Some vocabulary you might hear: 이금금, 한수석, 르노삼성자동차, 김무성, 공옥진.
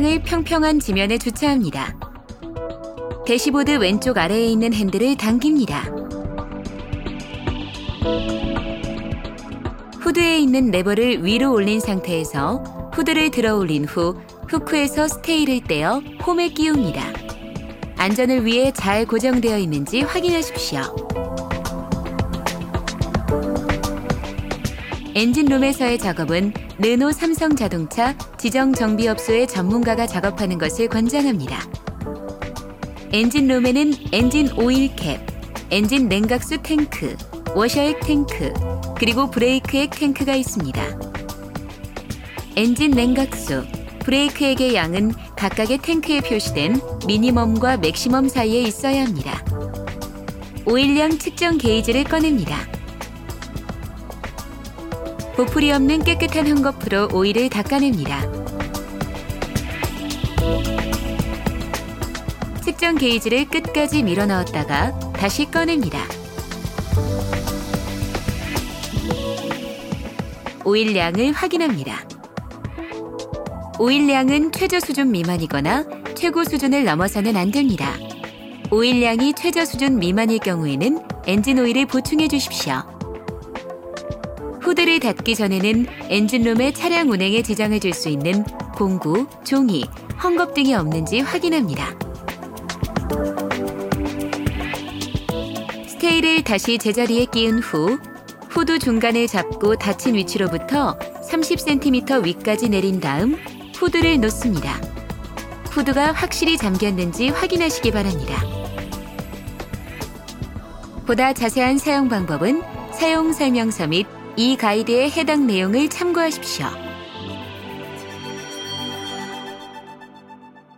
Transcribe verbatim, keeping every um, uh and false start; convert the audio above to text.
차량을 평평한 지면에 주차합니다. 대시보드 왼쪽 아래에 있는 핸들을 당깁니다. 후드에 있는 레버를 위로 올린 상태에서 후드를 들어 올린 후 후크에서 스테이를 떼어 홈에 끼웁니다. 안전을 위해 잘 고정되어 있는지 확인하십시오. 엔진룸에서의 작업은 르노삼성자동차 지정정비업소의 전문가가 작업하는 것을 권장합니다. 엔진룸에는 엔진 오일캡, 엔진 냉각수 탱크, 워셔액 탱크, 그리고 브레이크액 탱크가 있습니다. 엔진 냉각수, 브레이크액의 양은 각각의 탱크에 표시된 미니멈과 맥시멈 사이에 있어야 합니다. 오일량 측정 게이지를 꺼냅니다. 보풀이 없는 깨끗한 헝겊으로 오일을 닦아냅니다. 측정 게이지를 끝까지 밀어 넣었다가 다시 꺼냅니다. 오일량을 확인합니다. 오일량은 최저 수준 미만이거나 최고 수준을 넘어서는 안 됩니다. 오일량이 최저 수준 미만일 경우에는 엔진 오일을 보충해 주십시오. 후드를 닫기 전에는 엔진룸에 차량 운행에 지장을 줄 수 있는 공구, 종이, 헝겊 등이 없는지 확인합니다. 스테이를 다시 제자리에 끼운 후 후드 중간을 잡고 닫힌 위치로부터 삼십 센티미터 위까지 내린 다음 후드를 놓습니다. 후드가 확실히 잠겼는지 확인하시기 바랍니다. 보다 자세한 사용 방법은 사용 설명서 및 이 가이드에 해당 내용을 참고하십시오.